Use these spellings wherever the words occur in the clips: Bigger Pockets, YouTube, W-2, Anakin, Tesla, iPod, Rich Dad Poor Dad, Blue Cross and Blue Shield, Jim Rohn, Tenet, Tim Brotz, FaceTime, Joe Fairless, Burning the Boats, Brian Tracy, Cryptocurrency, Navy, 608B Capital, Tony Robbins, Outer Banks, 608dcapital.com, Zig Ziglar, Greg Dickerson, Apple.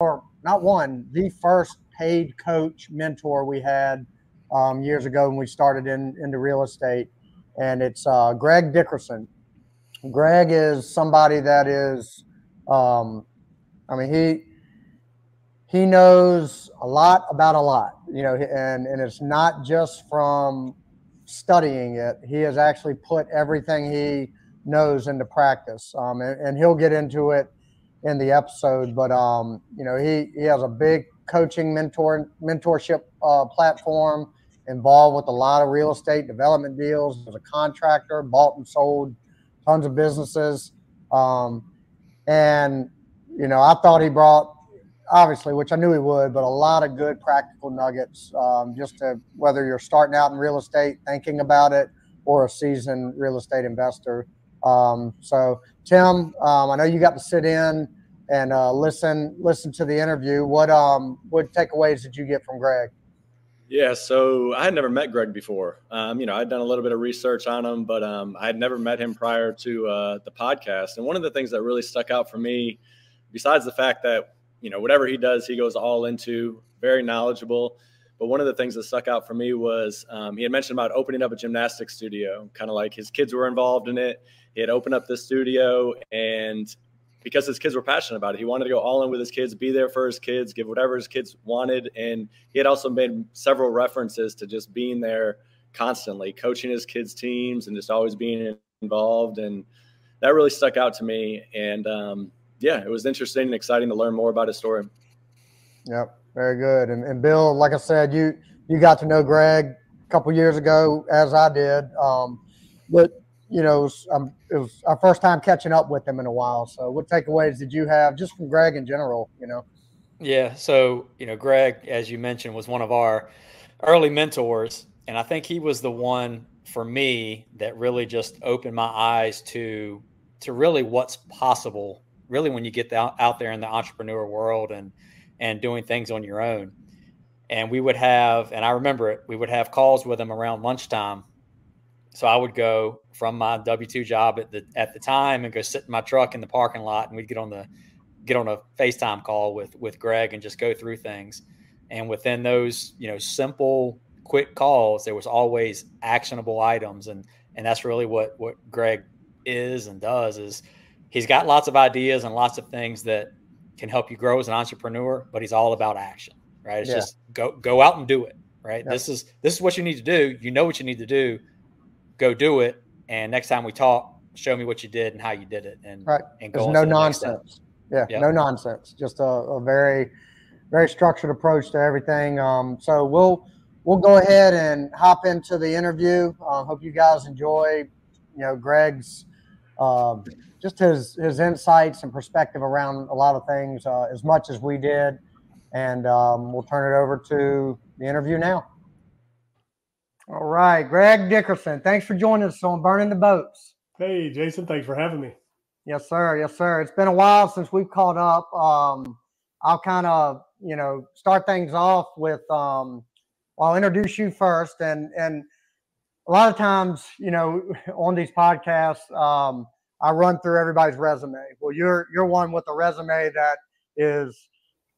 or not one, the first paid coach mentor we had years ago when we started into real estate. And it's Greg Dickerson. Greg is somebody that is, I mean, he knows a lot about a lot, you know, and it's not just from studying it. He has actually put everything he knows into practice, and he'll get into it in the episode. But, you know, he has a big coaching mentorship platform, involved with a lot of real estate development deals. As a contractor, bought and sold tons of businesses. And, you know, I thought he brought, obviously, which I knew he would, but a lot of good practical nuggets, just to, whether you're starting out in real estate, thinking about it, or a seasoned real estate investor. So Tim, I know you got to sit in and listen to the interview. What takeaways did you get from Greg? Yeah, so I had never met Greg before. You know, I'd done a little bit of research on him, but I had never met him prior to the podcast. And one of the things that really stuck out for me, besides the fact that, you know, whatever he does, he goes all into, very knowledgeable. But one of the things that stuck out for me was he had mentioned about opening up a gymnastics studio, kind of like his kids were involved in it. He had opened up this studio, and because his kids were passionate about it, he wanted to go all in with his kids, be there for his kids, give whatever his kids wanted. And he had also made several references to just being there constantly, coaching his kids' teams and just always being involved. And that really stuck out to me. And yeah, it was interesting and exciting to learn more about his story. Yep. Very good. And Bill, like I said, you got to know Greg a couple years ago, as I did. But you know, it was our first time catching up with him in a while. So what takeaways did you have just from Greg in general, you know? Yeah. So, you know, Greg, as you mentioned, was one of our early mentors. And I think he was the one for me that really just opened my eyes to really what's possible, really, when you get out there in the entrepreneur world and doing things on your own. And we would have, and I remember it, we would have calls with him around lunchtime. So I would go from my W-2 job at the time and go sit in my truck in the parking lot, and we'd get on a FaceTime call with Greg and just go through things. And within those, you know, simple, quick calls, there was always actionable items. And that's really what Greg is and does, is he's got lots of ideas and lots of things that can help you grow as an entrepreneur, but he's all about action, right? It's just go out and do it, right? Yeah. This is what you need to do. You know what you need to do. Go do it. And next time we talk, show me what you did and how you did it. And right. And go no nonsense. Yeah, yep. No nonsense. Just a very, very structured approach to everything. So we'll go ahead and hop into the interview. Hope you guys enjoy, you know, Greg's just his insights and perspective around a lot of things as much as we did. And we'll turn it over to the interview now. All right, Greg Dickerson, thanks for joining us on Burning the Boats. Hey, Jason, thanks for having me. Yes, sir. Yes, sir. It's been a while since we've caught up. I'll kind of, you know, start things off with, I'll introduce you first. And a lot of times, you know, on these podcasts, I run through everybody's resume. Well, you're one with a resume that is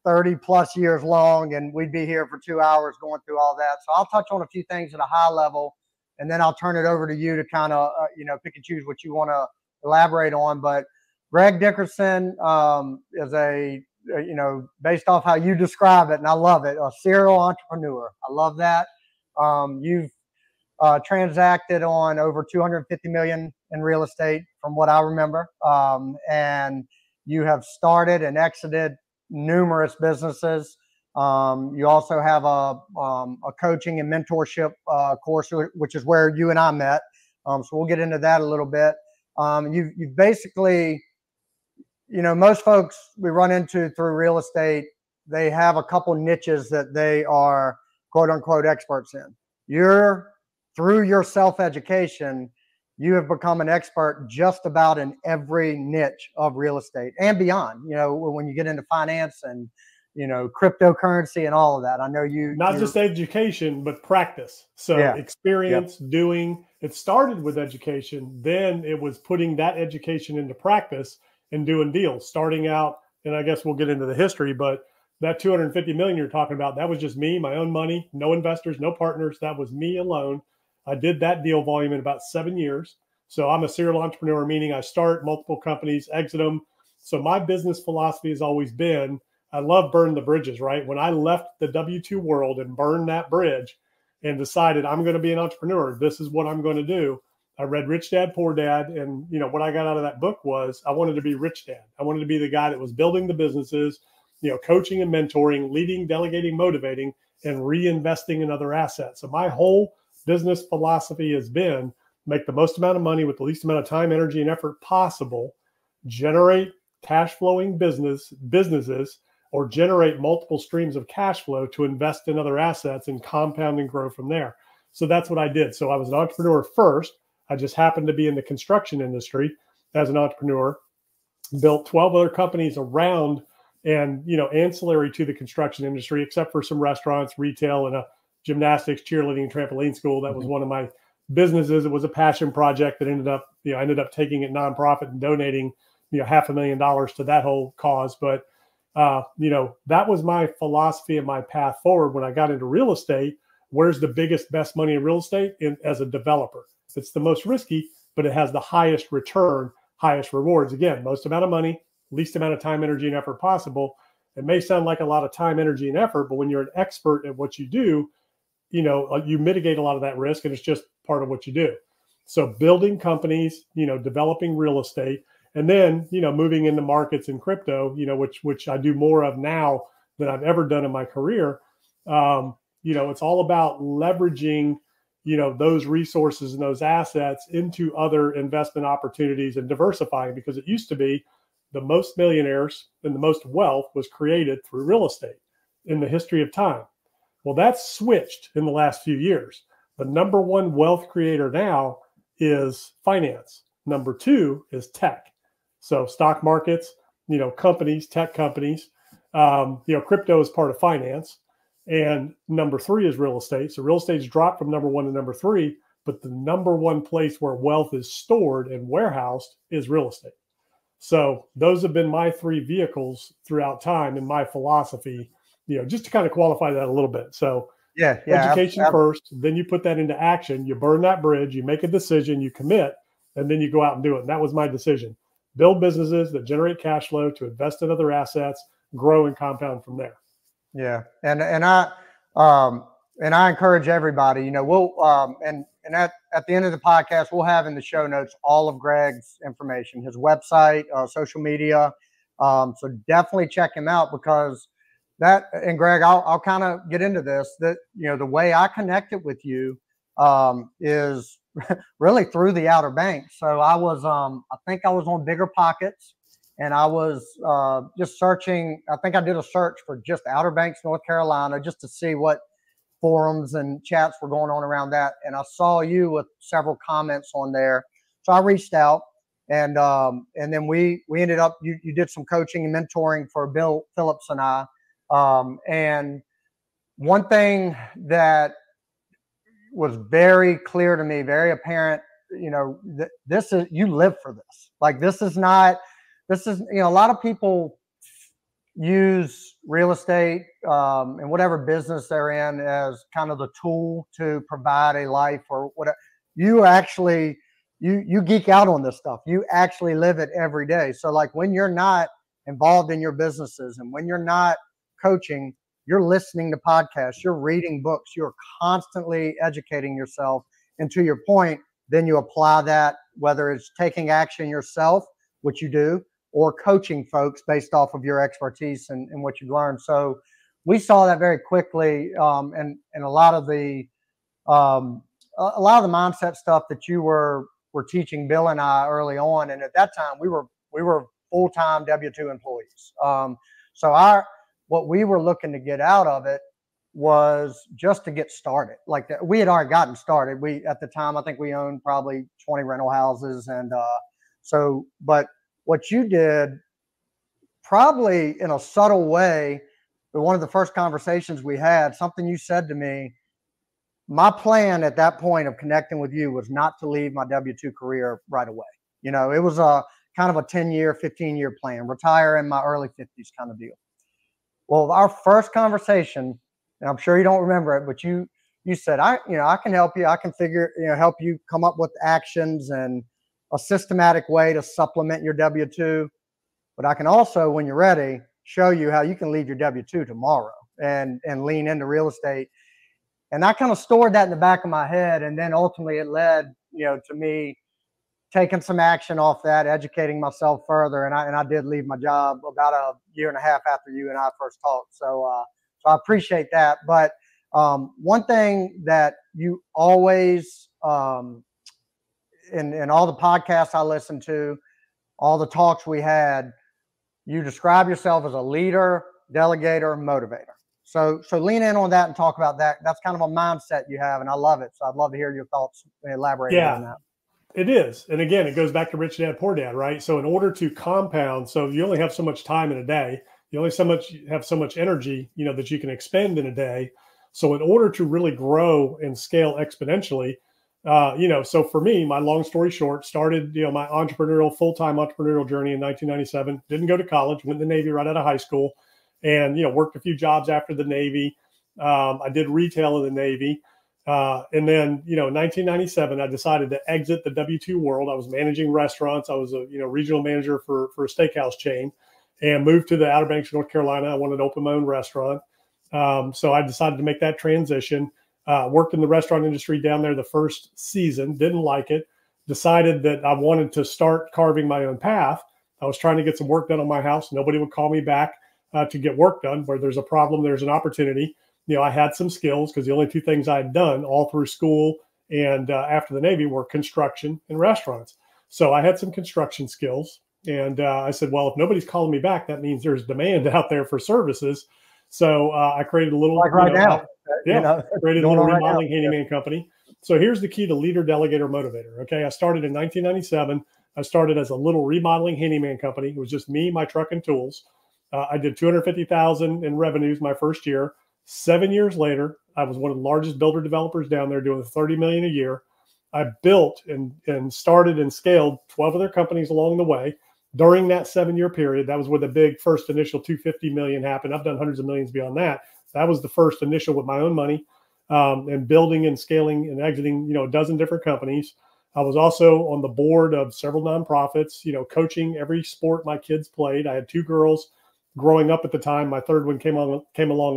30 plus years long, and we'd be here for 2 hours going through all that. So I'll touch on a few things at a high level, and then I'll turn it over to you to kind of, you know, pick and choose what you want to elaborate on. But Greg Dickerson is a, you know, based off how you describe it, and I love it, a serial entrepreneur. I love that. You've transacted on over $250 million in real estate, from what I remember. And you have started and exited numerous businesses. You also have a coaching and mentorship course, which is where you and I met. So we'll get into that a little bit. You've basically, you know, most folks we run into through real estate, they have a couple niches that they are quote unquote experts in. You're, through your self-education, you have become an expert just about in every niche of real estate and beyond, you know, when you get into finance and, you know, cryptocurrency and all of that. I know you. Not just education, but practice. So experience, doing, it started with education. Then it was putting that education into practice and doing deals, starting out. And I guess we'll get into the history, but That $250 million you're talking about, that was just me, my own money, no investors, no partners. That was me alone. I did that deal volume in about 7 years. So I'm a serial entrepreneur, meaning I start multiple companies, exit them. So my business philosophy has always been, I love burn the bridges, right? When I left the W-2 world and burned that bridge and decided I'm going to be an entrepreneur, this is what I'm going to do. I read Rich Dad, Poor Dad. And you know what I got out of that book was I wanted to be Rich Dad. I wanted to be the guy that was building the businesses, you know, coaching and mentoring, leading, delegating, motivating, and reinvesting in other assets. So my whole business philosophy has been make the most amount of money with the least amount of time, energy, and effort possible, generate cash flowing businesses, or generate multiple streams of cash flow to invest in other assets and compound and grow from there. So that's what I did. So I was an entrepreneur first. I just happened to be in the construction industry as an entrepreneur, built 12 other companies around and, you know, ancillary to the construction industry, except for some restaurants, retail, and a gymnastics, cheerleading, trampoline school. That was one of my businesses. It was a passion project that ended up, you know, I ended up taking it nonprofit and donating, you know, $500,000 to that whole cause. But, you know, that was my philosophy and my path forward. When I got into real estate, where's the biggest, best money in real estate? As a developer. It's the most risky, but it has the highest return, highest rewards. Again, most amount of money, least amount of time, energy, and effort possible. It may sound like a lot of time, energy, and effort, but when you're an expert at what you do, you know, you mitigate a lot of that risk, and it's just part of what you do. So building companies, you know, developing real estate, and then, you know, moving into markets and crypto, you know, which I do more of now than I've ever done in my career. You know, it's all about leveraging, you know, those resources and those assets into other investment opportunities and diversifying, because it used to be the most millionaires and the most wealth was created through real estate in the history of time. Well, that's switched in the last few years. The number one wealth creator now is finance. Number two is tech. So stock markets, you know, companies, tech companies, you know, crypto is part of finance. And number three is real estate. So real estate's dropped from number one to number three, but the number one place where wealth is stored and warehoused is real estate. So those have been my three vehicles throughout time and my philosophy, you know, just to kind of qualify that a little bit. So yeah, education first, then you put that into action, you burn that bridge, you make a decision, you commit, and then you go out and do it. And that was my decision. Build businesses that generate cash flow to invest in other assets, grow and compound from there. Yeah. And I encourage everybody, you know, we'll, and at the end of the podcast, we'll have in the show notes all of Greg's information, his website, social media. So definitely check him out, because that, and Greg, I'll kind of get into this, that, you know, the way I connected with you, is really through the Outer Banks. So I was, I think I was on Bigger Pockets. And I was just searching. I think I did a search for just Outer Banks, North Carolina, just to see what forums and chats were going on around that. And I saw you with several comments on there. So I reached out, and then we ended up, you did some coaching and mentoring for Bill Phillips and I. And one thing that was very clear to me, very apparent, you know, this is, you live for this. Like, this is not, this is, you know, a lot of people use real estate and whatever business they're in as kind of the tool to provide a life or whatever. You actually, you geek out on this stuff. You actually live it every day. So like when you're not involved in your businesses and when you're not coaching, you're listening to podcasts, you're reading books, you're constantly educating yourself. And to your point, then you apply that, whether it's taking action yourself, which you do, or coaching folks based off of your expertise and what you've learned. So we saw that very quickly. And a lot of the mindset stuff that you were teaching Bill and I early on. And at that time we were full-time W-2 employees. So what we were looking to get out of it was just to get started. Like that, we had already gotten started. We, at the time, I think we owned probably 20 rental houses and, so, but what you did probably in a subtle way, but one of the first conversations we had, something you said to me, my plan at that point of connecting with you was not to leave my W-2 career right away. You know, it was a kind of a 10-year, 15-year plan, retire in my early 50s kind of deal. Well, our first conversation, and I'm sure you don't remember it, but you said, I can help you. I can help you come up with actions and a systematic way to supplement your W-2. But I can also, when you're ready, show you how you can leave your W-2 tomorrow and lean into real estate. And I kind of stored that in the back of my head. And then ultimately it led, to me taking some action off that, educating myself further. And I did leave my job about a year and a half after you and I first talked. So I appreciate that. But one thing that you always, in all the podcasts I listened to, all the talks we had, you describe yourself as a leader, delegator, motivator. So lean in on that and talk about that. That's kind of a mindset you have, and I love it. So I'd love to hear your thoughts and elaborate on that. It is. And again, it goes back to Rich Dad, Poor Dad, right? So in order to compound, so you only have so much time in a day, you only have so much energy, that you can expend in a day. So in order to really grow and scale exponentially, so for me, my long story short, started, my full-time entrepreneurial journey in 1997, didn't go to college, went to the Navy right out of high school, and, worked a few jobs after the Navy. I did retail in the Navy. And then, in 1997, I decided to exit the W-2 world. I was managing restaurants. I was a, regional manager for a steakhouse chain, and moved to the Outer Banks of North Carolina. I wanted to open my own restaurant. So I decided to make that transition, worked in the restaurant industry down there the first season, didn't like it, decided that I wanted to start carving my own path. I was trying to get some work done on my house. Nobody would call me back to get work done. Where there's a problem, there's an opportunity. I had some skills, because the only two things I had done all through school and after the Navy were construction and restaurants. So I had some construction skills, and I said, well, if nobody's calling me back, that means there's demand out there for services. So I created a little, like right now, created a little remodeling handyman company. So here's the key to leader, delegator, motivator. Okay. I started in 1997. I started as a little remodeling handyman company. It was just me, my truck, and tools. I did $250,000 in revenues my first year. 7 years later, I was one of the largest builder developers down there, doing $30 million a year. I built and started and scaled 12 other companies along the way. During that 7 year period, that was where the big first initial $250 million happened. I've done hundreds of millions beyond that. That was the first initial with my own money, and building and scaling and exiting, a dozen different companies. I was also on the board of several nonprofits, coaching every sport my kids played. I had two girls growing up at the time. My third one came along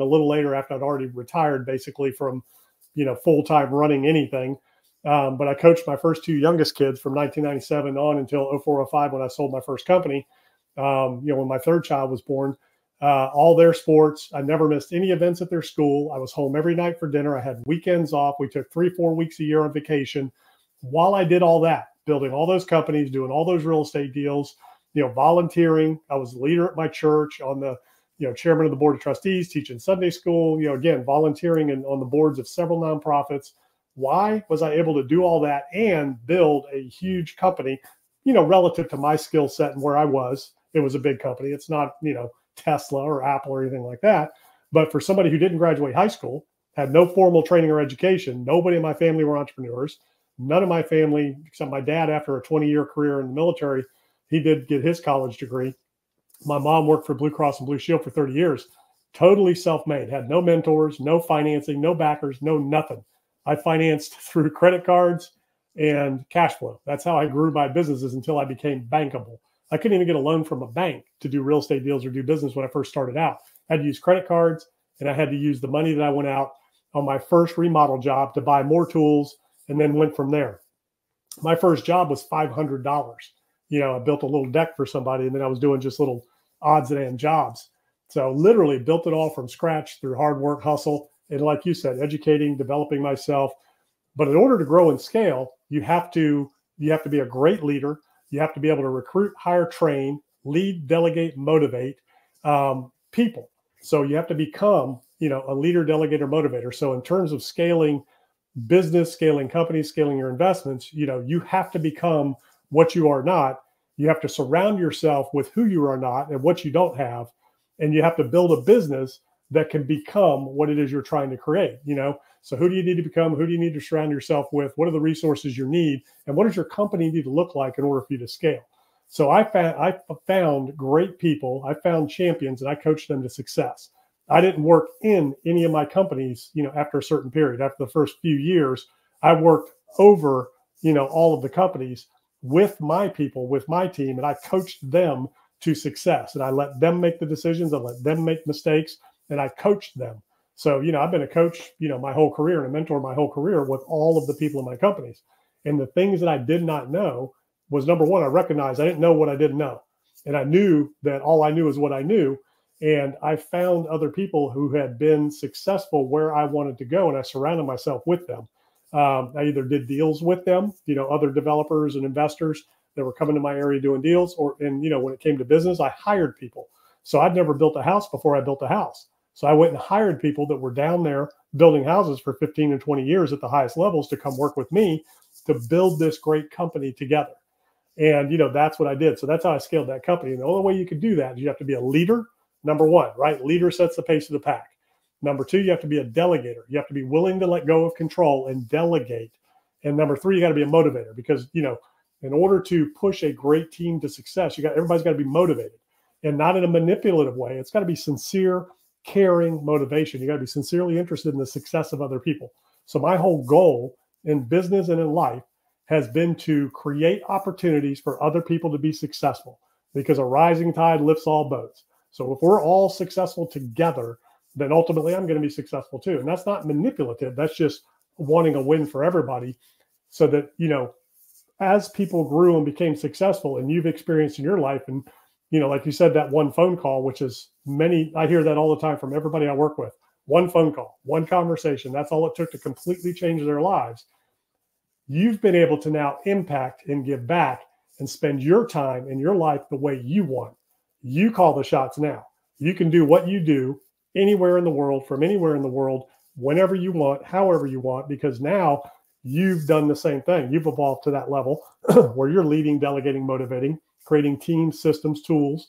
a little later, after I'd already retired basically from, full-time running anything. But I coached my first two youngest kids from 1997 on until 04-05 when I sold my first company. When my third child was born, all their sports. I never missed any events at their school. I was home every night for dinner. I had weekends off. We took 3-4 weeks a year on vacation. While I did all that, building all those companies, doing all those real estate deals, volunteering. I was a leader at my church, on the, chairman of the board of trustees, teaching Sunday school, again, volunteering and on the boards of several nonprofits. Why was I able to do all that and build a huge company, relative to my skill set and where I was? It was a big company. It's not, Tesla or Apple or anything like that. But for somebody who didn't graduate high school, had no formal training or education, nobody in my family were entrepreneurs. None of my family, except my dad, after a 20-year career in the military, he did get his college degree. My mom worked for Blue Cross and Blue Shield for 30 years, totally self-made, had no mentors, no financing, no backers, no nothing. I financed through credit cards and cash flow. That's how I grew my businesses until I became bankable. I couldn't even get a loan from a bank to do real estate deals or do business when I first started out. I had to use credit cards, and I had to use the money that I went out on my first remodel job to buy more tools, and then went from there. My first job was $500. I built a little deck for somebody, and then I was doing just little odds and ends jobs. So literally built it all from scratch through hard work, hustle, and like you said, educating, developing myself. But in order to grow and scale, you have to be a great leader. You have to be able to recruit, hire, train, lead, delegate, motivate people. So you have to become, a leader, delegator, motivator. So in terms of scaling business, scaling companies, scaling your investments, you have to become what you are not. You have to surround yourself with who you are not and what you don't have. And you have to build a business that can become what it is you're trying to create, So who do you need to become? Who do you need to surround yourself with? What are the resources you need? And what does your company need to look like in order for you to scale? So I found great people. I found champions, and I coached them to success. I didn't work in any of my companies, you know, after a certain period. After the first few years, I worked over, you know, all of the companies with my people, with my team, and I coached them to success. And I let them make the decisions. I let them make mistakes, and I coached them. So, you know, I've been a coach, you know, my whole career and a mentor my whole career with all of the people in my companies. And the things that I did not know was, number one, I recognized I didn't know what I didn't know. And I knew that all I knew is what I knew. And I found other people who had been successful where I wanted to go, and I surrounded myself with them. I either did deals with them, you know, other developers and investors that were coming to my area doing deals, or, and, you know, when it came to business, I hired people. So I'd never built a house before I built a house. So I went and hired people that were down there building houses for 15 and 20 years at the highest levels to come work with me to build this great company together. And, you know, that's what I did. So that's how I scaled that company. And the only way you could do that is you have to be a leader. Number one, right? Leader sets the pace of the pack. Number two, you have to be a delegator. You have to be willing to let go of control and delegate. And number three, you got to be a motivator, because, you know, in order to push a great team to success, you got, everybody's got to be motivated, and not in a manipulative way. It's got to be sincere, caring motivation. You got to be sincerely interested in the success of other people. So my whole goal in business and in life has been to create opportunities for other people to be successful, because a rising tide lifts all boats. So if we're all successful together, then ultimately I'm going to be successful too. And that's not manipulative. That's just wanting a win for everybody, so that, you know, as people grew and became successful, and you've experienced in your life, and, you know, like you said, that one phone call, which is many, I hear that all the time from everybody I work with. One phone call, one conversation. That's all it took to completely change their lives. You've been able to now impact and give back and spend your time and your life the way you want. You call the shots now. You can do what you do anywhere in the world, from anywhere in the world, whenever you want, however you want, because now you've done the same thing. You've evolved to that level where you're leading, delegating, motivating, creating teams, systems, tools,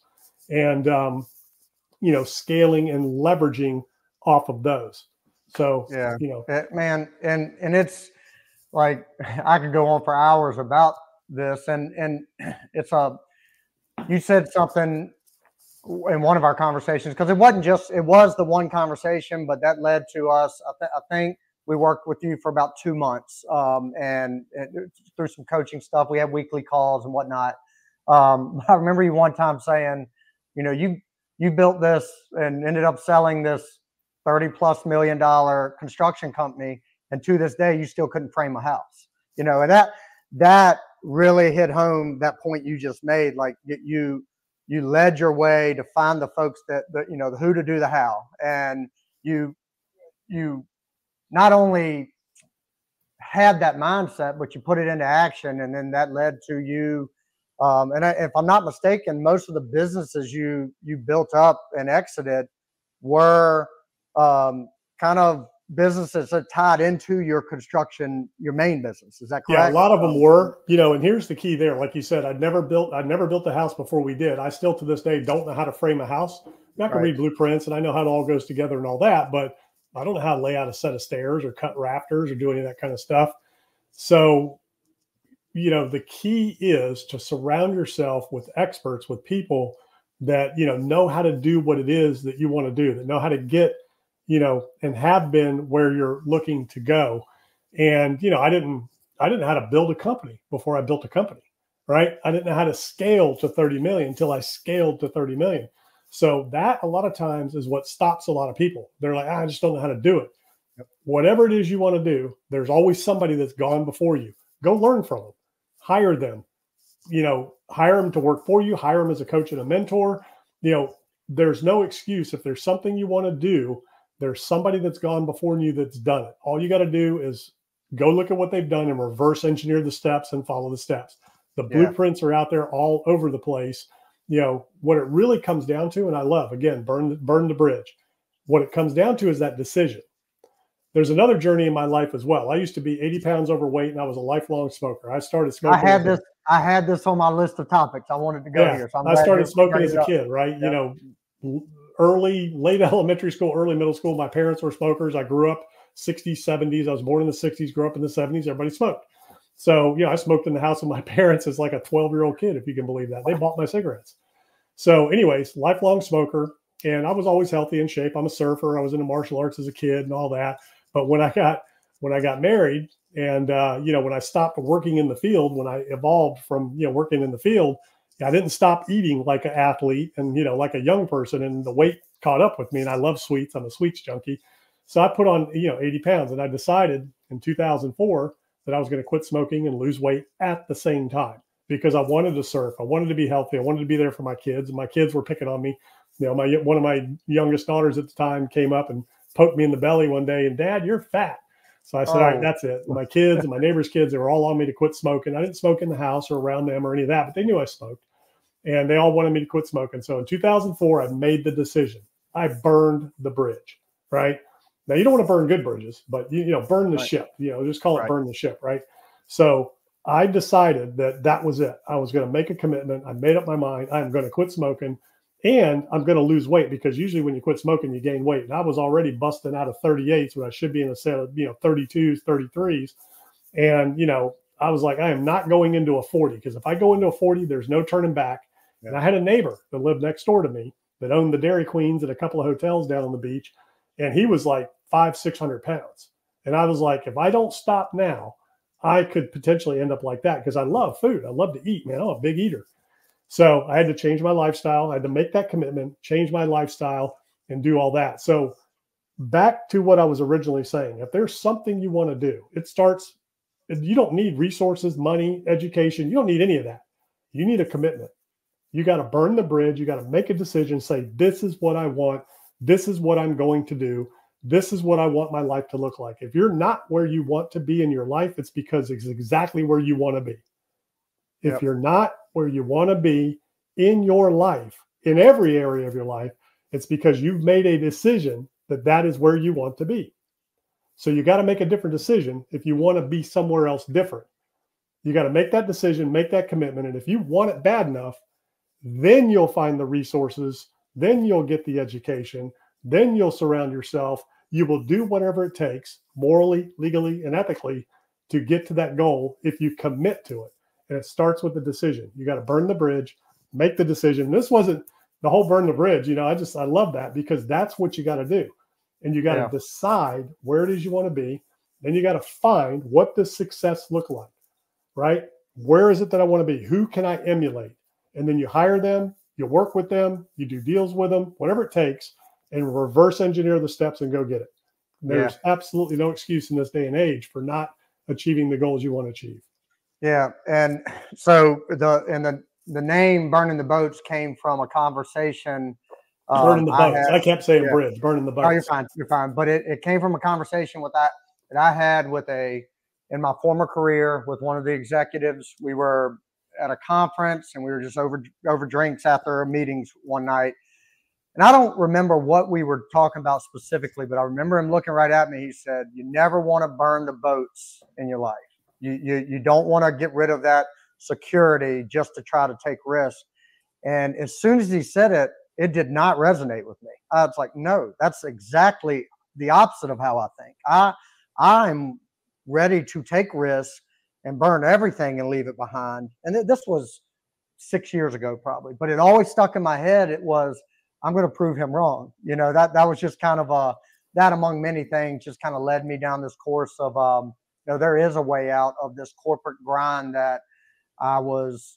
and, you know, scaling and leveraging off of those. So, yeah, you know, man, and it's like, I could go on for hours about this, and it's a, you said something in one of our conversations, because it wasn't just, it was the one conversation, but that led to us, I think we worked with you for about 2 months, and through some coaching stuff. We had weekly calls and whatnot. I remember you one time saying, you know, you built this and ended up selling this $30+ million construction company, and to this day you still couldn't frame a house, you know. And that really hit home, that point you just made. Like, you led your way to find the folks that you know, the who to do the how, and you not only had that mindset, but you put it into action, and then that led to you. And if I'm not mistaken, most of the businesses you built up and exited were kind of businesses that tied into your construction, your main business. Is that correct? Yeah, a lot of them were, you know, and here's the key there. Like you said, I'd never built a house before we did. I still to this day don't know how to frame a house. I'm not going to read blueprints, and I know how it all goes together and all that, but I don't know how to lay out a set of stairs or cut rafters or do any of that kind of stuff. So, you know, the key is to surround yourself with experts, with people that, you know how to do what it is that you want to do, that know how to get, you know, and have been where you're looking to go. And, you know, I didn't know how to build a company before I built a company, right? I didn't know how to scale to 30 million until I scaled to 30 million. So that a lot of times is what stops a lot of people. They're like, I just don't know how to do it. Yep. Whatever it is you want to do, there's always somebody that's gone before you. Go learn from them, hire them, you know, hire them to work for you, hire them as a coach and a mentor. You know, there's no excuse. If there's something you want to do, there's somebody that's gone before you that's done it. All you got to do is go look at what they've done and reverse engineer the steps and follow the steps. The blueprints are out there all over the place. You know, what it really comes down to, and I love, again, burn the bridge. What it comes down to is that decision. There's another journey in my life as well. I used to be 80 pounds overweight, and I was a lifelong smoker. I started smoking. I had this on my list of topics. I wanted to go here. So I started smoking as a kid, right? Yeah. You know, late elementary school, early middle school, my parents were smokers. I grew up 60s, 70s. I was born in the 60s, grew up in the 70s. Everybody smoked. So, you know, I smoked in the house of my parents as like a 12-year-old kid, if you can believe that. They bought my cigarettes. So anyways, lifelong smoker, And I was always healthy in shape. I'm a surfer. I was into martial arts as a kid and all that. But when I got married and, you know, when I stopped working in the field, when I evolved from, you know, working in the field, I didn't stop eating like an athlete and, you know, like a young person, and the weight caught up with me. And I love sweets. I'm a sweets junkie. So I put on, you know, 80 pounds, and I decided in 2004 that I was going to quit smoking and lose weight at the same time, because I wanted to surf. I wanted to be healthy. I wanted to be there for my kids. And my kids were picking on me. You know, one of my youngest daughters at the time came up and poked me in the belly one day and, "Dad, you're fat." So I said, all right, that's it. My kids and my neighbor's kids, they were all on me to quit smoking. I didn't smoke in the house or around them or any of that, but they knew I smoked, and they all wanted me to quit smoking. So in 2004, I made the decision. I burned the bridge, right? Now, you don't want to burn good bridges, but, you know, burn the ship, you know, just call it burn the ship, right? So I decided that that was it. I was going to make a commitment. I made up my mind. I'm going to quit smoking, and I'm going to lose weight, because usually when you quit smoking, you gain weight. And I was already busting out of 38s when I should be in a set of, you know, 32s, 33s. And, you know, I was like, I am not going into a 40, because if I go into a 40, there's no turning back. Yeah. And I had a neighbor that lived next door to me that owned the Dairy Queens and a couple of hotels down on the beach. And he was like 500, 600 pounds. And I was like, if I don't stop now, I could potentially end up like that, because I love food. I love to eat, man. I'm a big eater. So I had to change my lifestyle. I had to make that commitment, change my lifestyle, and do all that. So back to what I was originally saying, if there's something you want to do, it starts, you don't need resources, money, education. You don't need any of that. You need a commitment. You got to burn the bridge. You got to make a decision, say, this is what I want. This is what I'm going to do. This is what I want my life to look like. If you're not where you want to be in your life, it's because it's exactly where you want to be. If you're not where you want to be in your life, in every area of your life, it's because you've made a decision that that is where you want to be. So you got to make a different decision if you want to be somewhere else different. You got to make that decision, make that commitment. And if you want it bad enough, then you'll find the resources. Then you'll get the education. Then you'll surround yourself. You will do whatever it takes, morally, legally, and ethically, to get to that goal if you commit to it. And it starts with the decision. You got to burn the bridge, make the decision. This wasn't the whole burn the bridge. You know, I love that, because that's what you got to do. And you got to decide where it is you want to be. Then you got to find, what does success look like, right? Where is it that I want to be? Who can I emulate? And then you hire them, you work with them, you do deals with them, whatever it takes, and reverse engineer the steps and go get it. There's absolutely no excuse in this day and age for not achieving the goals you want to achieve. Yeah. And so the name Burning the Boats came from a conversation. Burning the Boats. I kept saying bridge, burning the boats. Oh, you're fine. You're fine. But it came from a conversation that I had in my former career with one of the executives. We were at a conference, and we were just over drinks after our meetings one night. And I don't remember what we were talking about specifically, but I remember him looking right at me. He said, "You never want to burn the boats in your life. You don't want to get rid of that security just to try to take risks." And as soon as he said it, it did not resonate with me. I was like, no, that's exactly the opposite of how I think. I'm ready to take risks and burn everything and leave it behind. And this was 6 years ago probably, but it always stuck in my head. It was, I'm going to prove him wrong. You know, that was just kind of that among many things just kind of led me down this course of, no, there is a way out of this corporate grind that I was,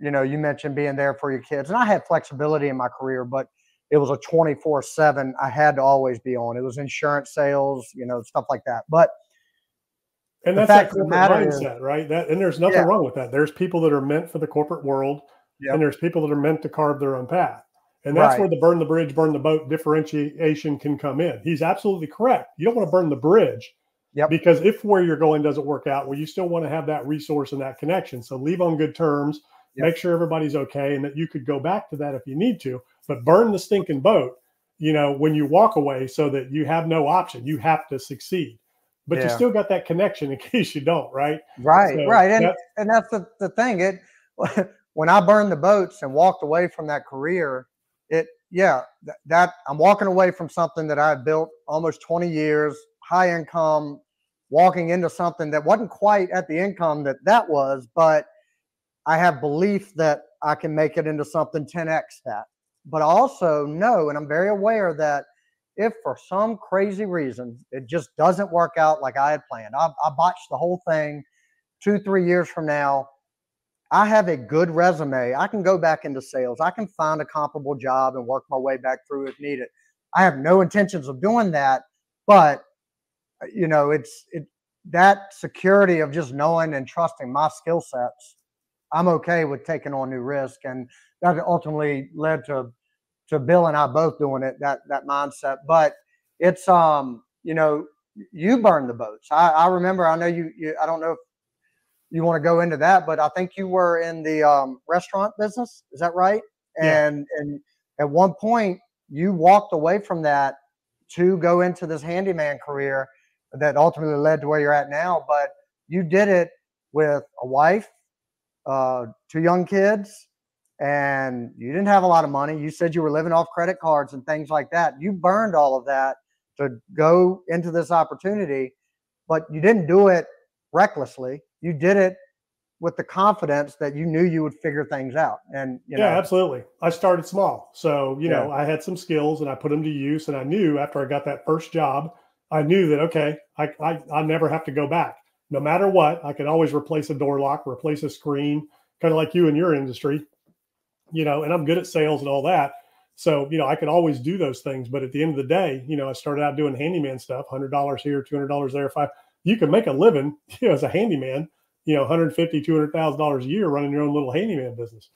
you know, you mentioned being there for your kids. And I had flexibility in my career, but it was a 24/7. I had to always be on. It was insurance sales, you know, stuff like that. But and that's that corporate mindset, right? And there's nothing wrong with that. There's people that are meant for the corporate world, and there's people that are meant to carve their own path. And that's where the burn the bridge, burn the boat differentiation can come in. He's absolutely correct. You don't want to burn the bridge. Yep. Because if where you're going doesn't work out, well, you still want to have that resource and that connection. So leave on good terms, make sure everybody's okay, and that you could go back to that if you need to, but burn the stinking boat, you know, when you walk away, so that you have no option. You have to succeed, but you still got that connection in case you don't, right? Right, so right. And that's the thing. When I burned the boats and walked away from that career, that I'm walking away from something that I built almost 20 years, high income, walking into something that wasn't quite at the income that was, but I have belief that I can make it into something 10x that, But I also know, and I'm very aware that if for some crazy reason it just doesn't work out like I had planned, I botched the whole thing 2-3 years from now, I have a good resume. I can go back into sales. I can find a comparable job and work my way back through if needed. I have no intentions of doing that, but you know, that security of just knowing and trusting my skill sets, I'm okay with taking on new risk. And that ultimately led to Bill and I both doing it, that mindset. But it's, you know, you burn the boats. I remember, I know you, I don't know if you want to go into that, but I think you were in the restaurant business. Is that right? Yeah. And at one point you walked away from that to go into this handyman career that ultimately led to where you're at now. But you did it with a wife, 2 young kids, and you didn't have a lot of money. You said you were living off credit cards and things like that. You burned all of that to go into this opportunity, but you didn't do it recklessly. You did it with the confidence that you knew you would figure things out. And you know, yeah, absolutely. I started small. So, you know, I had some skills and I put them to use, and I knew after I got that first job, I knew that, okay, I never have to go back. No matter what, I could always replace a door lock, replace a screen, kind of like you in your industry, you know, and I'm good at sales and all that. So, you know, I could always do those things. But at the end of the day, you know, I started out doing handyman stuff, $100 here, $200 there. You can make a living, you know, as a handyman, you know, $150,000, $200,000 a year running your own little handyman business.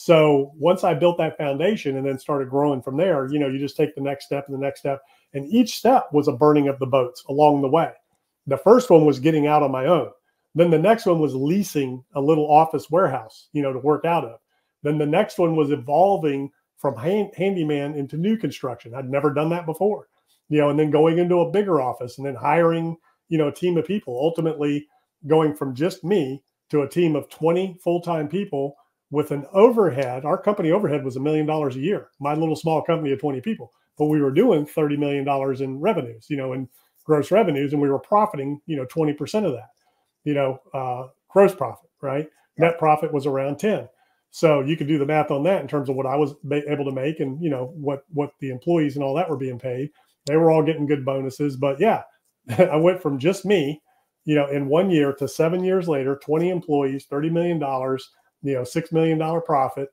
So once I built that foundation and then started growing from there, you know, you just take the next step and the next step. And each step was a burning of the boats along the way. The first one was getting out on my own. Then the next one was leasing a little office warehouse, you know, to work out of. Then the next one was evolving from handyman into new construction. I'd never done that before, you know, and then going into a bigger office and then hiring, you know, a team of people, ultimately going from just me to a team of 20 full-time people with an overhead. Our company overhead was $1 million a year, my little small company of 20 people. But we were doing $30 million in revenues, you know, in gross revenues, and we were profiting, you know, 20% of that, you know, gross profit, right? Yeah. Net profit was around 10. So you could do the math on that in terms of what I was able to make and, you know, what the employees and all that were being paid. They were all getting good bonuses. But yeah, I went from just me, you know, in 1 year to 7 years later, 20 employees, $30 million, you know, $6 million profit,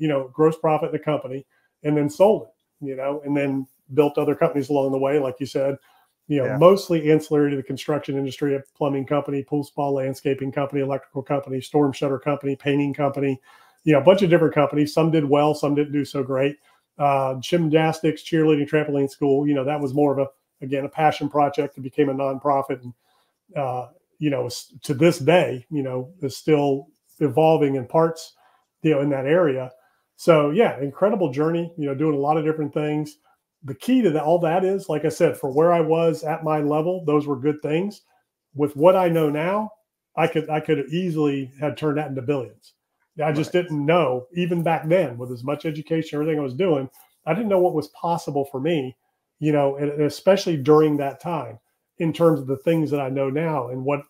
you know, gross profit in the company, and then sold it. You know, and then built other companies along the way, like you said, you know, mostly ancillary to the construction industry, a plumbing company, pool spa, landscaping company, electrical company, storm shutter company, painting company, you know, a bunch of different companies. Some did well, some didn't do so great. Gymnastics, cheerleading, trampoline school, you know, that was more of a, again, a passion project that became a nonprofit. And, you know, to this day, you know, is still evolving in parts, you know, in that area. So yeah, incredible journey, you know, doing a lot of different things. The key to all that is, like I said, for where I was at my level, those were good things. With what I know now, I could have easily had turned that into billions. I just didn't know, even back then, with as much education, everything I was doing, I didn't know what was possible for me, you know, and especially during that time in terms of the things that I know now and what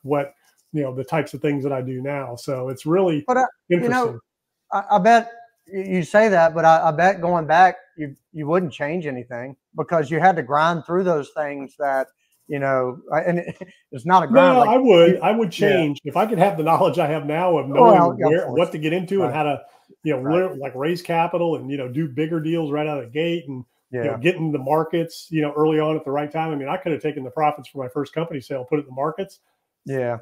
you know, the types of things that I do now. So it's really interesting. You know, I bet. You say that, but I bet going back, you wouldn't change anything because you had to grind through those things that, you know, and it's not a grind. No, like, I would change if I could have the knowledge I have now of knowing what to get into and how to, you know, like raise capital and, you know, do bigger deals right out of the gate and, you know, get in the markets, you know, early on at the right time. I mean, I could have taken the profits from my first company sale, put it in the markets. Yeah.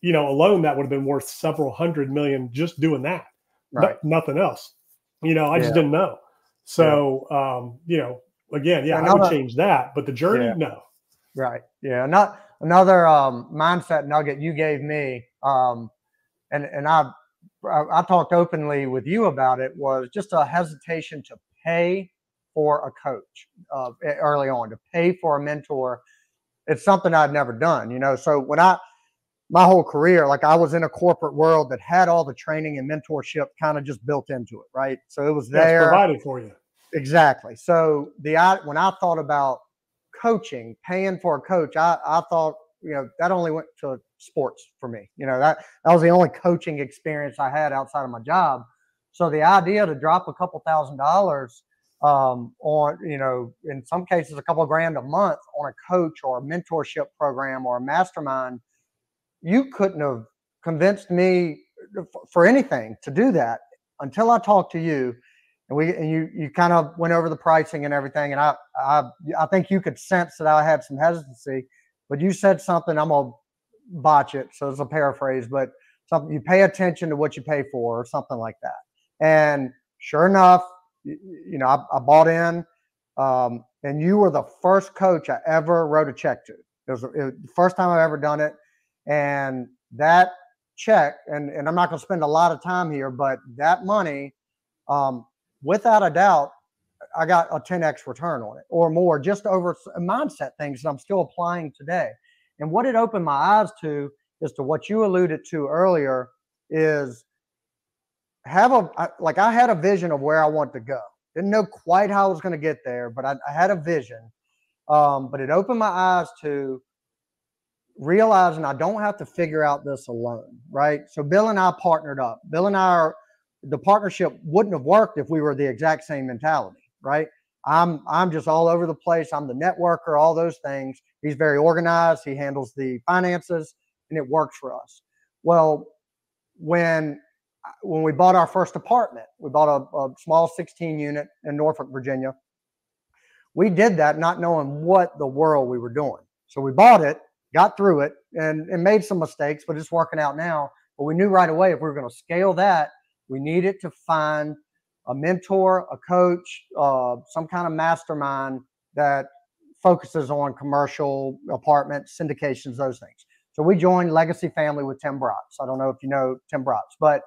You know, alone that would have been worth several hundred million just doing that. Right. Nothing else. You know, I just didn't know. So, you know, again, I would change that, but the journey, no. Right. Yeah. Not another mindset nugget you gave me. And I talked openly with you about it, was just a hesitation to pay for a coach early on, to pay for a mentor. It's something I'd never done, you know? So when my whole career, like I was in a corporate world that had all the training and mentorship kind of just built into it, right? So it was there. It's provided for you. Exactly. So when I thought about coaching, paying for a coach, I thought, you know, that only went to sports for me. You know, that was the only coaching experience I had outside of my job. So the idea to drop a couple $1,000 on, you know, in some cases, a couple of grand a month on a coach or a mentorship program or a mastermind, you couldn't have convinced me for anything to do that until I talked to you and you kind of went over the pricing and everything. And I think you could sense that I had some hesitancy, but you said something, I'm going to botch it, so it's a paraphrase, but something, you pay attention to what you pay for or something like that. And sure enough, you know, I bought in, and you were the first coach I ever wrote a check to. It was the first time I've ever done it. And that check, and I'm not going to spend a lot of time here, but that money, without a doubt, I got a 10X return on it or more, just over mindset things that I'm still applying today. And what it opened my eyes to is to what you alluded to earlier is, I had a vision of where I want to go. Didn't know quite how I was going to get there, but I had a vision. But it opened my eyes to realizing I don't have to figure out this alone, right? So Bill and I partnered up. Bill and I, the partnership wouldn't have worked if we were the exact same mentality, right? I'm just all over the place. I'm the networker, all those things. He's very organized. He handles the finances, and it works for us. Well, when we bought our first apartment, we bought a small 16 unit in Norfolk, Virginia. We did that not knowing what the world we were doing. So we bought it, got through it, and made some mistakes, but it's working out now. But we knew right away if we were going to scale that, we needed to find a mentor, a coach, some kind of mastermind that focuses on commercial apartments, syndications, those things. So we joined Legacy Family with Tim Brotz. I don't know if you know Tim Brotz, but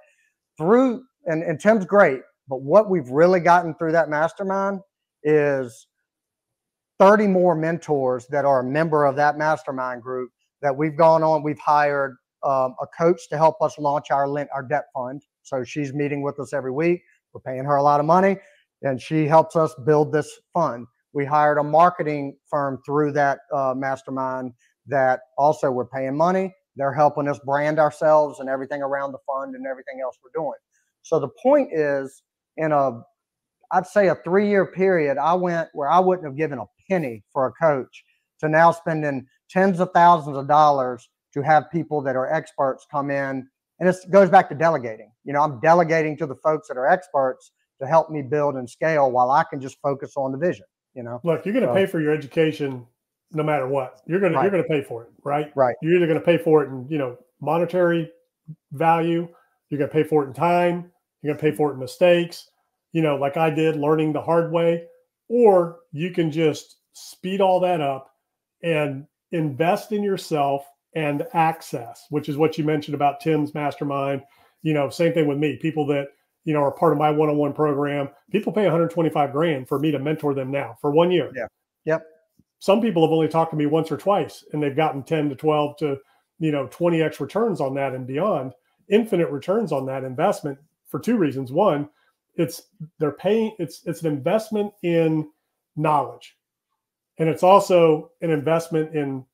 and Tim's great, but what we've really gotten through that mastermind is 30 more mentors that are a member of that mastermind group that we've gone on. We've hired a coach to help us launch our debt fund. So she's meeting with us every week. We're paying her a lot of money, and she helps us build this fund. We hired a marketing firm through that mastermind that also we're paying money. They're helping us brand ourselves and everything around the fund and everything else we're doing. So the point is, in I'd say a 3-year period, I went where I wouldn't have given a penny for a coach to now spending tens of thousands of dollars to have people that are experts come in. And it goes back to delegating. You know, I'm delegating to the folks that are experts to help me build and scale while I can just focus on the vision, you know. Look, you're going to pay for your education no matter what. You're going to pay for it, right? Right. You're either going to pay for it in, you know, monetary value. You're going to pay for it in time. You're going to pay for it in mistakes, you know, like I did, learning the hard way. Or you can just speed all that up and invest in yourself and access, which is what you mentioned about Tim's mastermind. You know, same thing with me. People that, you know, are part of my one-on-one program, people pay 125 grand for me to mentor them now for 1 year. Yeah. Yep. Some people have only talked to me once or twice, and they've gotten 10 to 12 to, you know, 20X returns on that and beyond, infinite returns on that investment for two reasons. One, it's an investment in knowledge. And it's also an investment in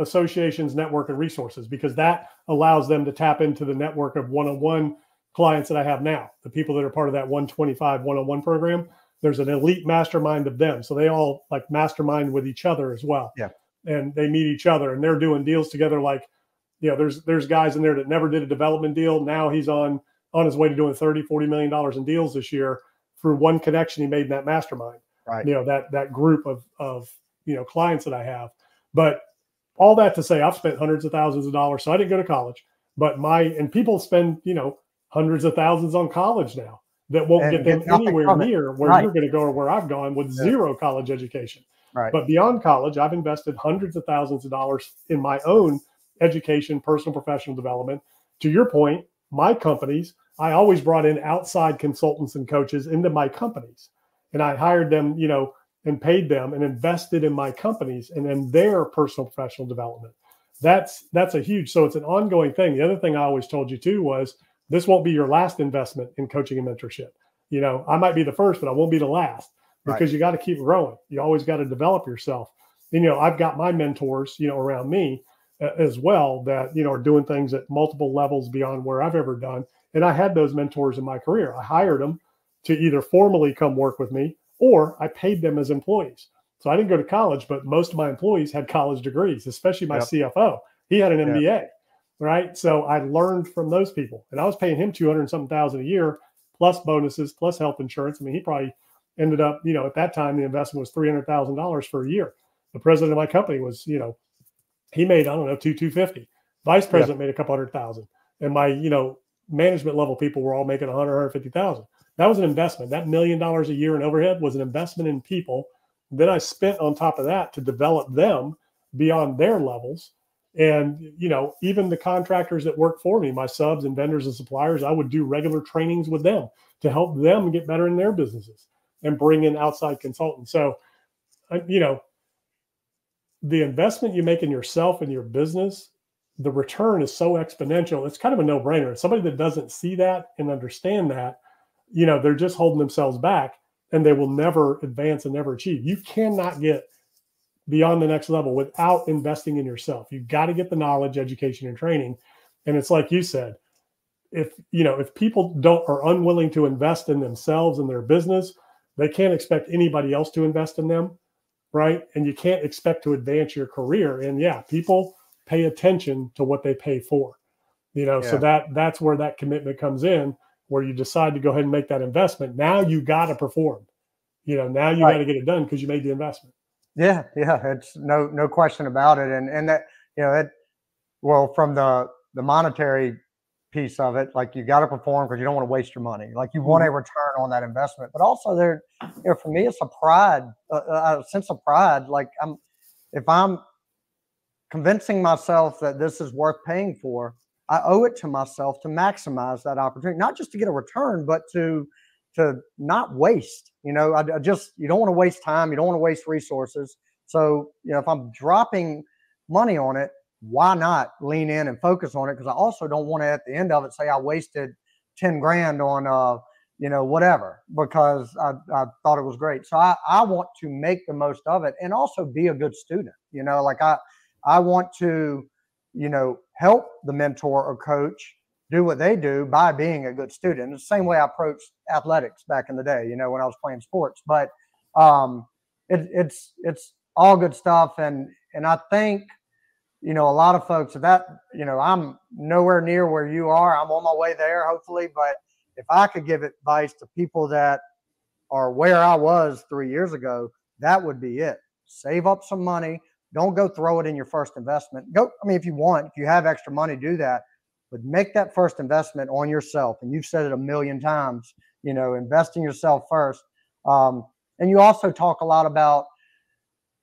associations, network, and resources, because that allows them to tap into the network of one-on-one clients that I have now, the people that are part of that 125 one-on-one program. There's an elite mastermind of them. So they all like mastermind with each other as well. Yeah. And they meet each other and they're doing deals together. Like, you know, there's guys in there that never did a development deal. Now he's on his way to doing $30, $40 million in deals this year through one connection he made in that mastermind, right? You know, that group of, you know, clients that I have. But all that to say, I've spent hundreds of thousands of dollars. So I didn't go to college, but and people spend, you know, hundreds of thousands on college now. That won't get them anywhere near where you're going to go or where I've gone with zero college education. Right. But beyond college, I've invested hundreds of thousands of dollars in my own education, personal, professional development. To your point, my companies, I always brought in outside consultants and coaches into my companies, and I hired them, you know, and paid them and invested in my companies and in their personal, professional development. That's a huge, so it's an ongoing thing. The other thing I always told you too was, this won't be your last investment in coaching and mentorship. You know, I might be the first, but I won't be the last, because right. You got to keep growing. You always got to develop yourself. And, you know, I've got my mentors, you know, around me as well that, you know, are doing things at multiple levels beyond where I've ever done. And I had those mentors in my career. I hired them to either formally come work with me or I paid them as employees. So I didn't go to college, but most of my employees had college degrees, especially my CFO. He had an MBA, right? So I learned from those people, and I was paying him $200,000 a year, plus bonuses, plus health insurance. I mean, he probably ended up, you know, at that time, the investment was $300,000 for a year. The president of my company was, you know, he made, I don't know, $250,000. Vice president made a couple $100,000. And my, you know, management level people were all making $100,000, $150,000. That was an investment. That $1 million a year in overhead was an investment in people. Then I spent on top of that to develop them beyond their levels. And, you know, even the contractors that work for me, my subs and vendors and suppliers, I would do regular trainings with them to help them get better in their businesses and bring in outside consultants. So, you know, the investment you make in yourself and your business, the return is so exponential. It's kind of a no-brainer. Somebody that doesn't see that and understand that, you know, they're just holding themselves back and they will never advance and never achieve. You cannot get beyond the next level without investing in yourself. You've got to get the knowledge, education, and training. And it's like you said, if, you know, if people are unwilling to invest in themselves and their business, they can't expect anybody else to invest in them, right? And you can't expect to advance your career. And yeah, people pay attention to what they pay for, you know, so that's where that commitment comes in, where you decide to go ahead and make that investment. Now you got to perform, you know, now you got to get it done because you made the investment. Yeah. Yeah. It's no question about it. And that, you know, that, well, from the monetary piece of it, like you got to perform because you don't want to waste your money. Like you want a return on that investment, but also there, you know, for me, it's a pride, a sense of pride. Like if I'm convincing myself that this is worth paying for, I owe it to myself to maximize that opportunity, not just to get a return, but to not waste. You know, you don't want to waste time. You don't want to waste resources. So, you know, if I'm dropping money on it, why not lean in and focus on it? Because I also don't want to at the end of it say I wasted 10 grand on, you know, whatever, because I thought it was great. So I want to make the most of it and also be a good student. You know, like I want to, you know, help the mentor or coach do what they do by being a good student. It's the same way I approached athletics back in the day, you know, when I was playing sports, but it's all good stuff. And I think, you know, a lot of folks that, you know, I'm nowhere near where you are. I'm on my way there, hopefully. But if I could give advice to people that are where I was 3 years ago, that would be it. Save up some money. Don't go throw it in your first investment. Go. I mean, if you want, if you have extra money, do that. But make that first investment on yourself. And you've said it a million times, you know, invest in yourself first. And you also talk a lot about,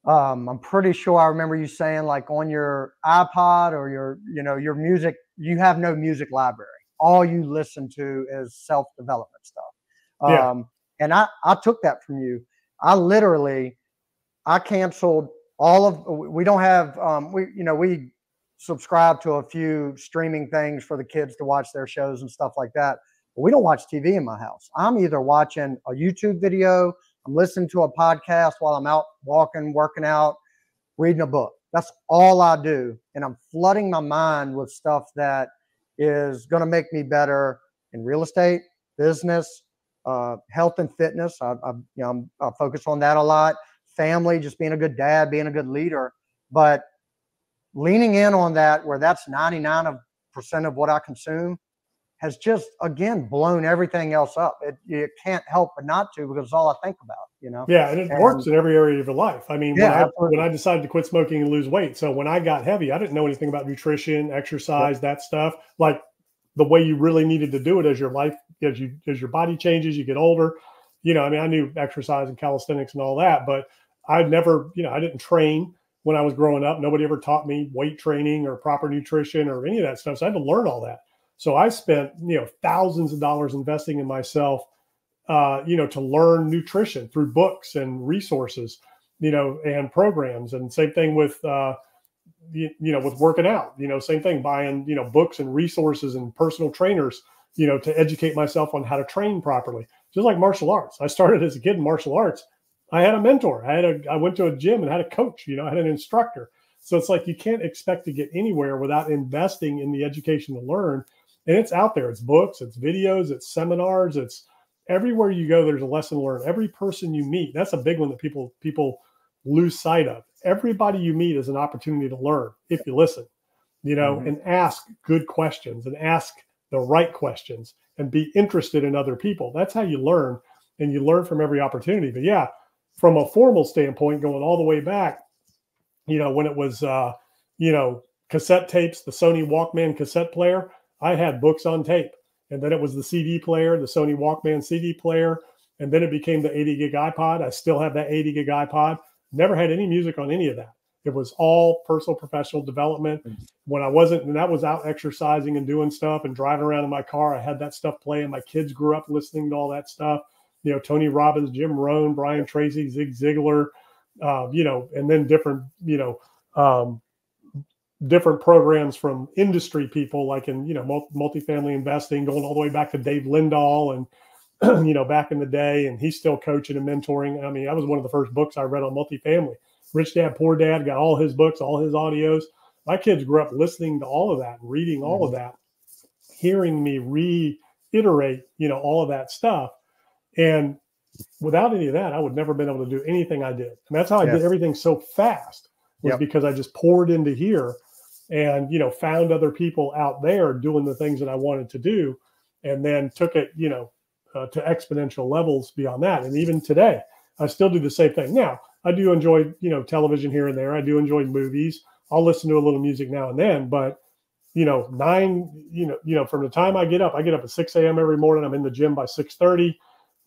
I'm pretty sure I remember you saying like on your iPod or your, you know, your music, you have no music library. All you listen to is self-development stuff. And I took that from you. I canceled all of, we don't have, you know, we subscribe to a few streaming things for the kids to watch their shows and stuff like that. But we don't watch TV in my house. I'm either watching a YouTube video, I'm listening to a podcast while I'm out walking, working out, reading a book. That's all I do. And I'm flooding my mind with stuff that is going to make me better in real estate, business, health and fitness. I focus on that a lot. Family, just being a good dad, being a good leader. But leaning in on that, where that's 99% of what I consume, has just, again, blown everything else up. It can't help but not to, because it's all I think about, you know? Yeah, and it works in every area of your life. I mean, when I decided to quit smoking and lose weight, so when I got heavy, I didn't know anything about nutrition, exercise, that stuff, like the way you really needed to do it as your life, as your body changes, you get older. You know, I mean, I knew exercise and calisthenics and all that, but I'd never, you know, I didn't train when I was growing up. Nobody ever taught me weight training or proper nutrition or any of that stuff. So I had to learn all that. So I spent, you know, thousands of dollars investing in myself, you know, to learn nutrition through books and resources, you know, and programs. And same thing with, you know, with working out, you know, same thing, buying, you know, books and resources and personal trainers, you know, to educate myself on how to train properly. Just like martial arts. I started as a kid in martial arts. I had a mentor. I went to a gym and had a coach, you know, I had an instructor. So it's like you can't expect to get anywhere without investing in the education to learn. And it's out there. It's books, it's videos, it's seminars, it's everywhere you go, there's a lesson learned. Every person you meet, that's a big one that people lose sight of. Everybody you meet is an opportunity to learn if you listen, you know, and ask good questions and ask the right questions and be interested in other people. That's how you learn, and you learn from every opportunity. But yeah, from a formal standpoint, going all the way back, you know, when it was, you know, cassette tapes, the Sony Walkman cassette player, I had books on tape. And then it was the CD player, the Sony Walkman CD player. And then it became the 80 gig iPod. I still have that 80 gig iPod. Never had any music on any of that. It was all personal, professional development. When I wasn't, and that was out exercising and doing stuff and driving around in my car, I had that stuff playing. My kids grew up listening to all that stuff. You know, Tony Robbins, Jim Rohn, Brian Tracy, Zig Ziglar, you know, and then different, you know, different programs from industry people, like in, you know, multifamily investing, going all the way back to Dave Lindahl and, you know, back in the day, and he's still coaching and mentoring. I mean, that was one of the first books I read on multifamily. Rich Dad, Poor Dad, got all his books, all his audios. My kids grew up listening to all of that, reading all of that, hearing me reiterate, you know, all of that stuff. And without any of that, I would never have been able to do anything I did. And that's how I did everything so fast, was because I just poured into here and, you know, found other people out there doing the things that I wanted to do, and then took it, you know, to exponential levels beyond that. And even today, I still do the same thing. Now, I do enjoy, you know, television here and there. I do enjoy movies. I'll listen to a little music now and then, but, you know, from the time I get up at 6 a.m. every morning. I'm in the gym by 6:30.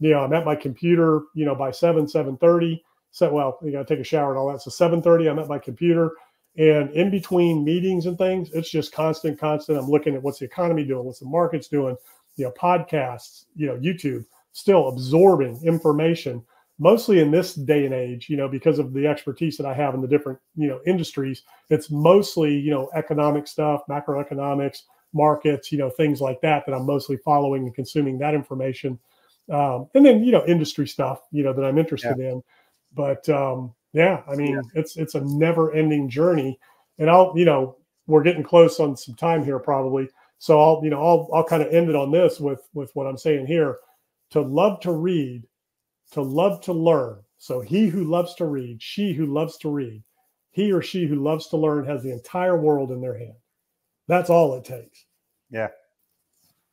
You know, I'm at my computer, you know, by 7:30. So, well, you got to take a shower and all that. So 7:30, I'm at my computer, and in between meetings and things, it's just constant. I'm looking at what's the economy doing, what's the market's doing, you know, podcasts, you know, YouTube, still absorbing information, mostly in this day and age, you know, because of the expertise that I have in the different, you know, industries. It's mostly, you know, economic stuff, macroeconomics, markets, you know, things like that, that I'm mostly following and consuming that information. And then, you know, industry stuff, you know, that I'm interested in. But yeah, I mean, it's a never ending journey. And I'll, you know, we're getting close on some time here probably. So I'll, you know, I'll kind of end it on this with what I'm saying here. To love to read, to love to learn. So he who loves to read, she who loves to read, he or she who loves to learn has the entire world in their hand. That's all it takes. Yeah.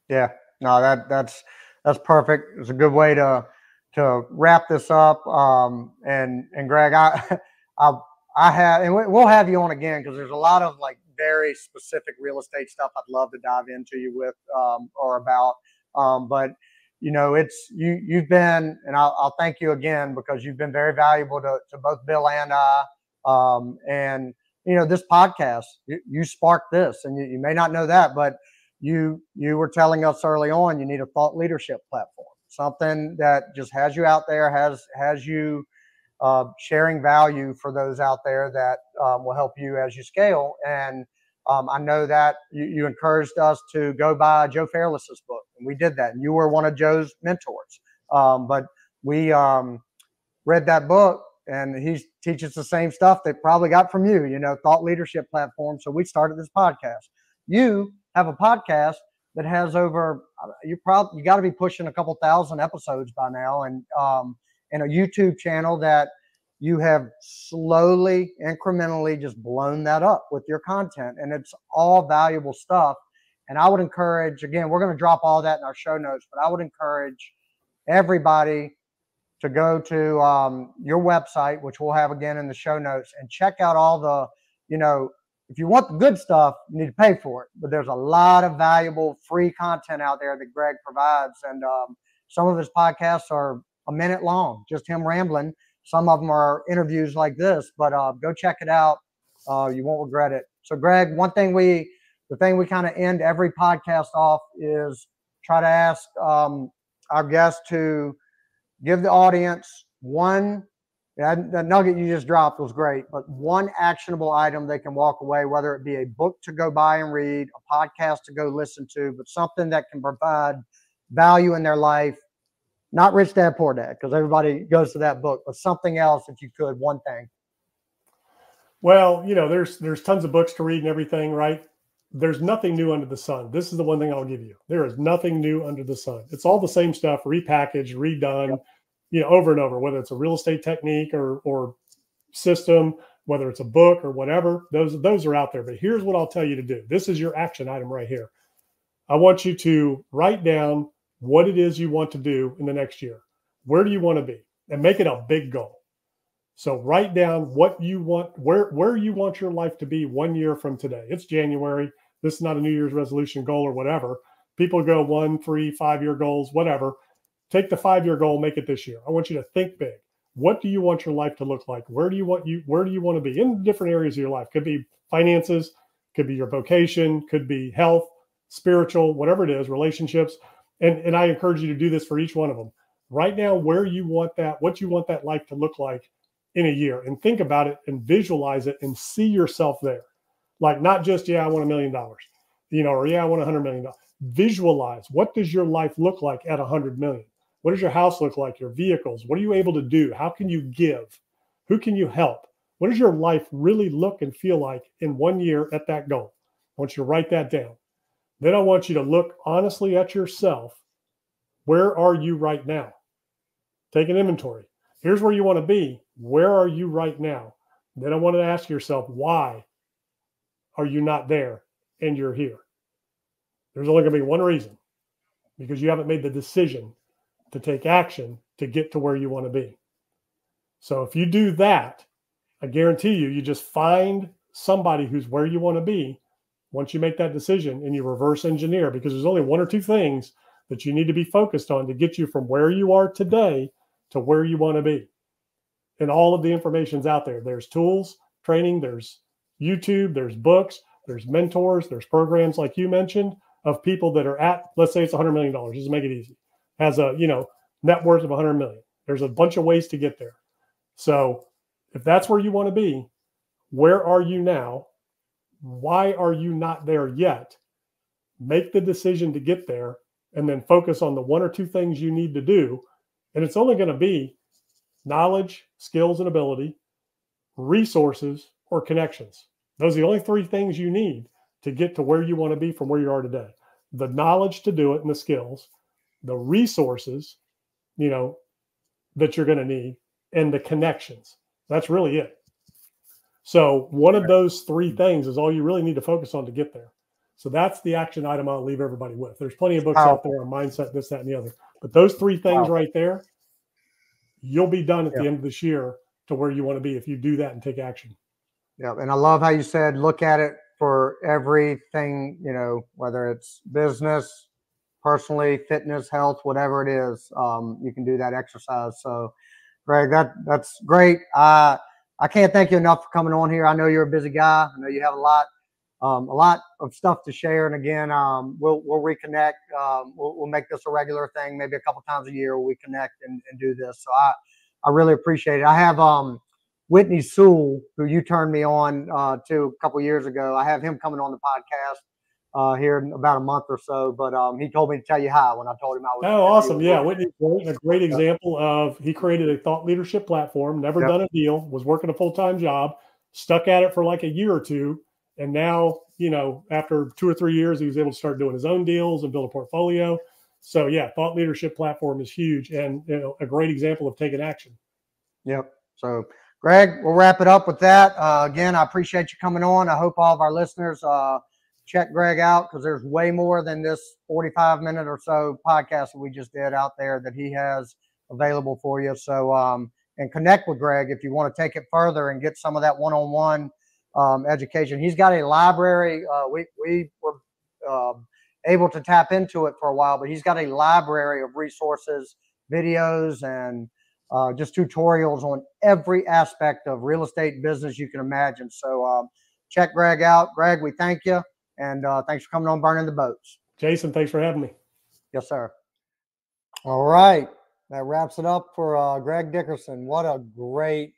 Yeah. No, that's perfect. It's a good way to wrap this up. And Greg, I have, and we'll have you on again, because there's a lot of like very specific real estate stuff I'd love to dive into you with, or about, but you know, it's, you've been, and I'll thank you again, because you've been very valuable to both Bill and I, and you know, this podcast, you sparked this, and you may not know that, but you were telling us early on, you need a thought leadership platform. Something that just has you out there, has you sharing value for those out there that will help you as you scale. And I know that you encouraged us to go buy Joe Fairless's book, and we did that. And you were one of Joe's mentors, but we read that book, and he teaches the same stuff they probably got from you. You know, thought leadership platform. So we started this podcast. You have a podcast that has over, you got to be pushing a couple thousand episodes by now, and a YouTube channel that you have slowly, incrementally just blown that up with your content, and it's all valuable stuff. And I would encourage, again, we're going to drop all that in our show notes, but I would encourage everybody to go to your website, which we'll have again in the show notes, and check out all the, you know, if you want the good stuff, you need to pay for it. But there's a lot of valuable free content out there that Greg provides. And some of his podcasts are a minute long, just him rambling. Some of them are interviews like this, but go check it out. You won't regret it. So Greg, the thing we kind of end every podcast off is try to ask our guests to give the audience the nugget you just dropped was great, but one actionable item they can walk away, whether it be a book to go buy and read, a podcast to go listen to, but something that can provide value in their life. Not Rich Dad, Poor Dad, because everybody goes to that book, but something else if you could, one thing. Well, you know, there's tons of books to read and everything, right? There's nothing new under the sun. This is the one thing I'll give you. There is nothing new under the sun. It's all the same stuff, repackaged, redone, you know, over and over, whether it's a real estate technique or system, whether it's a book or whatever, those are out there. But here's what I'll tell you to do. This is your action item right here. I want you to write down what it is you want to do in the next year. Where do you want to be? And make it a big goal. So write down what you want, where you want your life to be 1 year from today. It's January. This is not a New Year's resolution goal or whatever. People go 1, 3, 5-year goals, whatever. Take the 5-year goal, make it this year. I want you to think big. What do you want your life to look like? Where do you want to be in different areas of your life? Could be finances, could be your vocation, could be health, spiritual, whatever it is, relationships. And I encourage you to do this for each one of them. Write down where you want that, what you want that life to look like in a year, and think about it and visualize it and see yourself there. Like, not just, yeah, I want $1 million, you know, or yeah, I want $100 million. Visualize, what does your life look like at $100 million? What does your house look like? Your vehicles? What are you able to do? How can you give? Who can you help? What does your life really look and feel like in 1 year at that goal? I want you to write that down. Then I want you to look honestly at yourself. Where are you right now? Take an inventory. Here's where you want to be. Where are you right now? Then I want to ask yourself, why are you not there and you're here? There's only going to be one reason, because you haven't made the decision to take action to get to where you want to be. So if you do that, I guarantee you, you just find somebody who's where you want to be once you make that decision, and you reverse engineer, because there's only one or two things that you need to be focused on to get you from where you are today to where you want to be. And all of the information's out there. There's tools, training, there's YouTube, there's books, there's mentors, there's programs like you mentioned of people that are at, let's say it's $100 million, just make it easy, has a, you know, net worth of $100 million. There's a bunch of ways to get there. So if that's where you want to be, where are you now? Why are you not there yet? Make the decision to get there, and then focus on the one or two things you need to do. And it's only going to be knowledge, skills and ability, resources, or connections. Those are the only three things you need to get to where you want to be from where you are today. The knowledge to do it and the skills, the resources, you know, that you're going to need, and the connections. That's really it. So one of those three things is all you really need to focus on to get there. So that's the action item I'll leave everybody with. There's plenty of books out there on mindset, this, that, and the other. But those three things right there, you'll be done at the end of this year to where you want to be if you do that and take action. Yeah. And I love how you said, look at it for everything, you know, whether it's business, personally, fitness, health, whatever it is, you can do that exercise. So Greg, that's great. I can't thank you enough for coming on here. I know you're a busy guy. I know you have a lot of stuff to share. And again, we'll reconnect. We'll make this a regular thing. Maybe a couple times a year we connect and do this. So I really appreciate it. I have Whitney Sewell, who you turned me on to a couple years ago. I have him coming on the podcast here in about a month or so. But he told me to tell you hi when I told him I was. Oh, awesome. Yeah, Whitney is a great example of, he created a thought leadership platform, never done a deal, was working a full-time job, stuck at it for like a year or two. And now, you know, after 2 or 3 years, he was able to start doing his own deals and build a portfolio. So yeah, thought leadership platform is huge, and you know, a great example of taking action. Yep. So Greg, we'll wrap it up with that. Again, I appreciate you coming on. I hope all of our listeners check Greg out, because there's way more than this 45-minute or so podcast that we just did out there that he has available for you. So and connect with Greg if you want to take it further and get some of that one-on-one education. He's got a library. We were able to tap into it for a while, but he's got a library of resources, videos, and just tutorials on every aspect of real estate business you can imagine. So check Greg out. Greg, we thank you. And thanks for coming on Burning the Boats. Jason, thanks for having me. Yes, sir. All right. That wraps it up for Greg Dickerson. What a great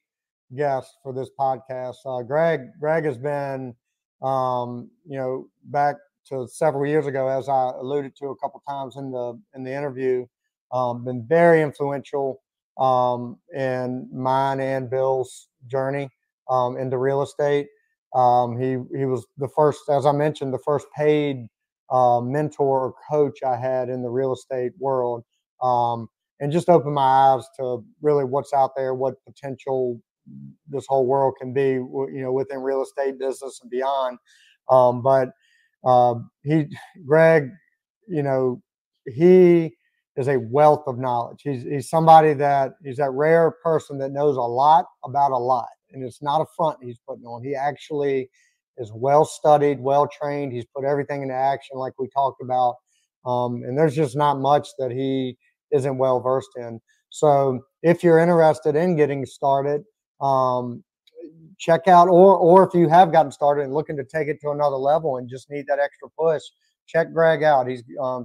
guest for this podcast. Greg has been, you know, back to several years ago, as I alluded to a couple times in the interview, been very influential in mine and Bill's journey. into real estate. He was the first, as I mentioned, the first paid mentor or coach I had in the real estate world, and just opened my eyes to really what's out there, what potential this whole world can be, you know, within real estate business and beyond. Greg, you know, he is a wealth of knowledge. He's somebody that he's that rare person that knows a lot about a lot. And it's not a front he's putting on. He actually is well studied, well trained. He's put everything into action like we talked about. And there's just not much that he isn't well versed in. So if you're interested in getting started, check out, or if you have gotten started and looking to take it to another level and just need that extra push, check Greg out. He's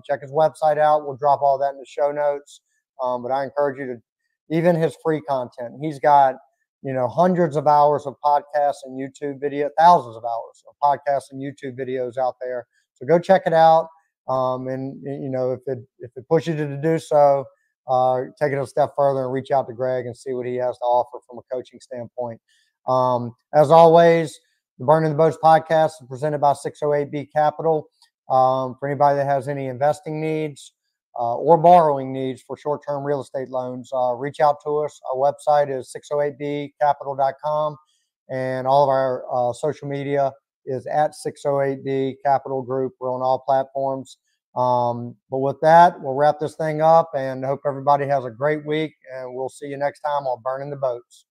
check his website out. We'll drop all that in the show notes. But I encourage you to, even his free content, he's got, you know, hundreds of hours of podcasts and YouTube video, thousands of hours of podcasts and YouTube videos out there. So go check it out. And you know, if it pushes you to do so, take it a step further and reach out to Greg and see what he has to offer from a coaching standpoint. As always, the Burning the Boats podcast is presented by 608B Capital. For anybody that has any investing needs or borrowing needs for short-term real estate loans, reach out to us. Our website is 608dcapital.com, and all of our social media is at 608B Capital Group. We're on all platforms. But with that, we'll wrap this thing up and hope everybody has a great week, and we'll see you next time on Burning the Boats.